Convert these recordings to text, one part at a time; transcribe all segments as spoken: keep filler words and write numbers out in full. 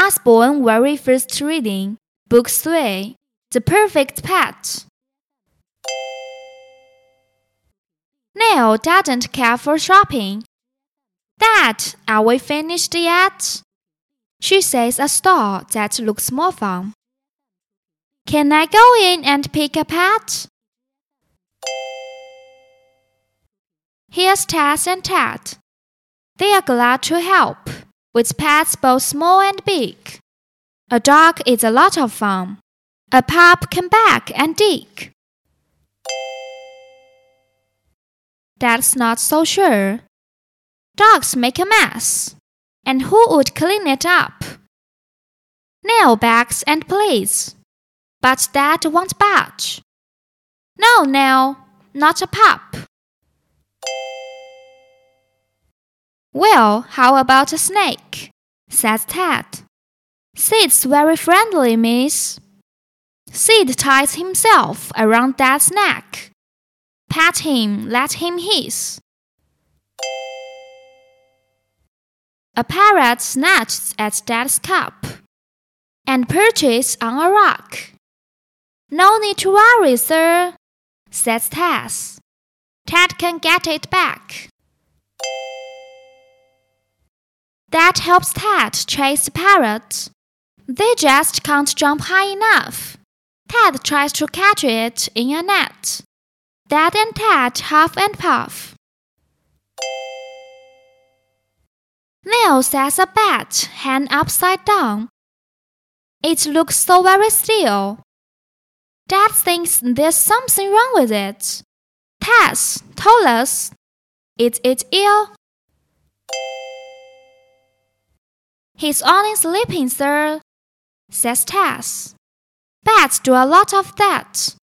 Osborne's very first reading, Book three, The Perfect Pet. Neil doesn't care for shopping. Dad, are we finished yet? She sees a store that looks more fun. Can I go in and pick a pet? Here's Tess and Ted. They are glad to help, with pets both small and big. A dog is a lot of fun. A pup can bark and dig. That's not so sure. Dogs make a mess, and who would clean it up? Neil begs and pleads, but Dad won't budge. No, Neil, not a pup. Well, how about a snake? Says Ted. Sid's very friendly, miss. Sid ties himself around Dad's neck. Pat him, let him hiss. A parrot snatches at Dad's cup and perches on a rock. No need to worry, sir, says Tess. Ted can get it back.That helps Ted chase the parrot. They just can't jump high enough. Ted tries to catch it in a net. Dad and Ted huff and puff. Neil sees a bat hang upside down. It looks so very still. Dad thinks there's something wrong with it. Tess told us. Is it ill?He's only sleeping, sir, says Tess. Bats do a lot of that.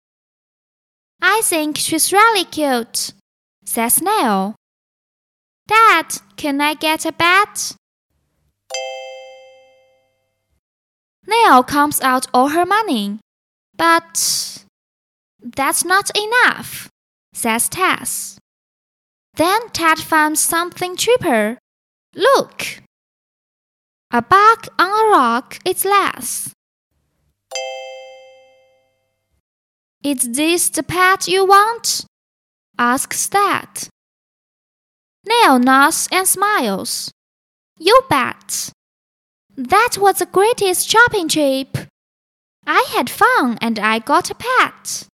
I think she's really cute, says Neil. Dad, can I get a bat? Neil comes out all her money, but that's not enough, says Tess. Then Ted finds something cheaper. Look!A bug on a rock is less. Is this the pet you want? Asks Dad. Neil nods and smiles. You bet. That was the greatest shopping trip. I had fun and I got a pet.